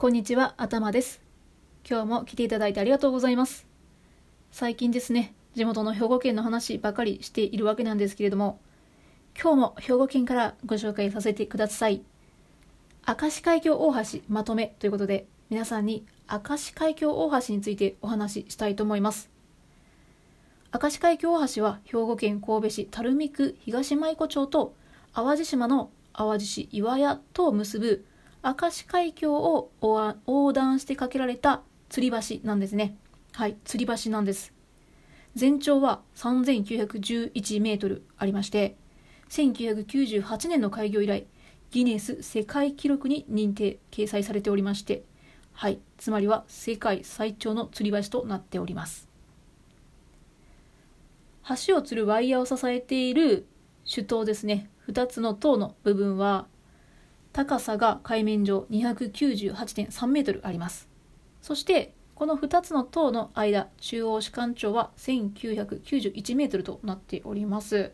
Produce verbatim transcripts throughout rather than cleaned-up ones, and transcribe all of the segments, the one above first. こんにちは、頭です。今日も来ていただいてありがとうございます。最近ですね、地元の兵庫県の話ばかりしているわけなんですけれども、今日も兵庫県からご紹介させてください。明石海峡大橋まとめということで、皆さんに明石海峡大橋についてお話ししたいと思います。明石海峡大橋は兵庫県神戸市垂水区東舞子町と淡路島の淡路市岩屋とを結ぶ明石海峡を横断して架けられた吊り橋なんですね。はい、吊り橋なんです。全長はさんぜんきゅうひゃくじゅういちメートルありまして、せんきゅうひゃくきゅうじゅうはちねんの開業以来、ギネス世界記録に認定、掲載されておりまして、はい、つまりは世界最長の吊り橋となっております。橋を吊るワイヤーを支えている主塔ですね、ふたつの塔の部分は、高さが海面上 にひゃくきゅうじゅうはちてんさんメートルあります。そして、このふたつの塔の間、中央主幹長はせんきゅうひゃくきゅうじゅういちメートルとなっております。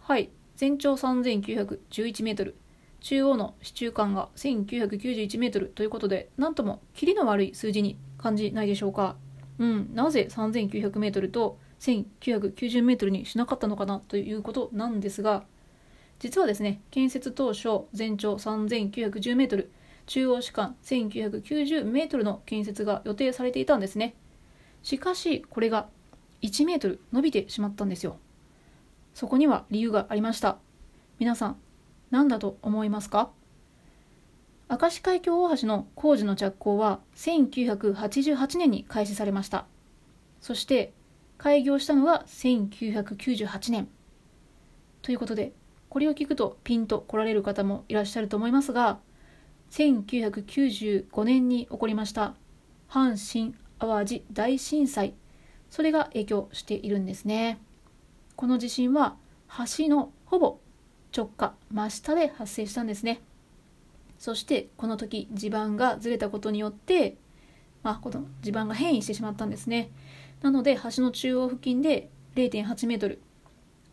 はい、全長さんぜんきゅうひゃくじゅういちメートル、中央の支柱間がせんきゅうひゃくきゅうじゅういちメートルということで、なんともキリの悪い数字に感じないでしょうか。うん、なぜさんぜんきゅうひゃくメートルとせんきゅうひゃくきゅうじゅうメートルにしなかったのかなということなんですが、実はですね、建設当初、全長さんぜんきゅうひゃくじゅうメートル、中央主幹せんきゅうひゃくきゅうじゅうメートルの建設が予定されていたんですね。しかし、これがいちメートル伸びてしまったんですよ。そこには理由がありました。皆さん、何だと思いますか？明石海峡大橋の工事の着工はせんきゅうひゃくはちじゅうはちねんに開始されました。そして、開業したのがせんきゅうひゃくきゅうじゅうはちねん。ということで、これを聞くとピンと来られる方もいらっしゃると思いますが、せんきゅうひゃくきゅうじゅうごねんに起こりました阪神・淡路大震災、それが影響しているんですね。この地震は橋のほぼ直下、真下で発生したんですね。そしてこの時、地盤がずれたことによって、まあ、この地盤が変異してしまったんですね。なので橋の中央付近で れいてんはちメートル、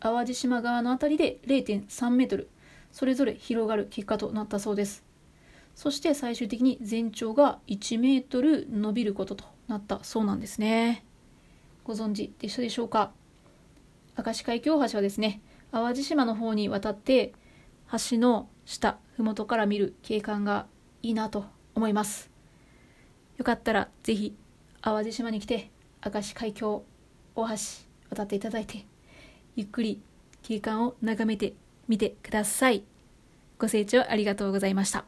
淡路島側のあたりで れいてんさんメートル、それぞれ広がる結果となったそうです。そして最終的に全長がいちメートル伸びることとなったそうなんですね。ご存知でしたでしょうか？明石海峡大橋はですね、淡路島の方に渡って橋の下、ふもとから見る景観がいいなと思います。よかったらぜひ淡路島に来て明石海峡大橋渡っていただいて、ゆっくり景観を眺めてみてください。ご清聴ありがとうございました。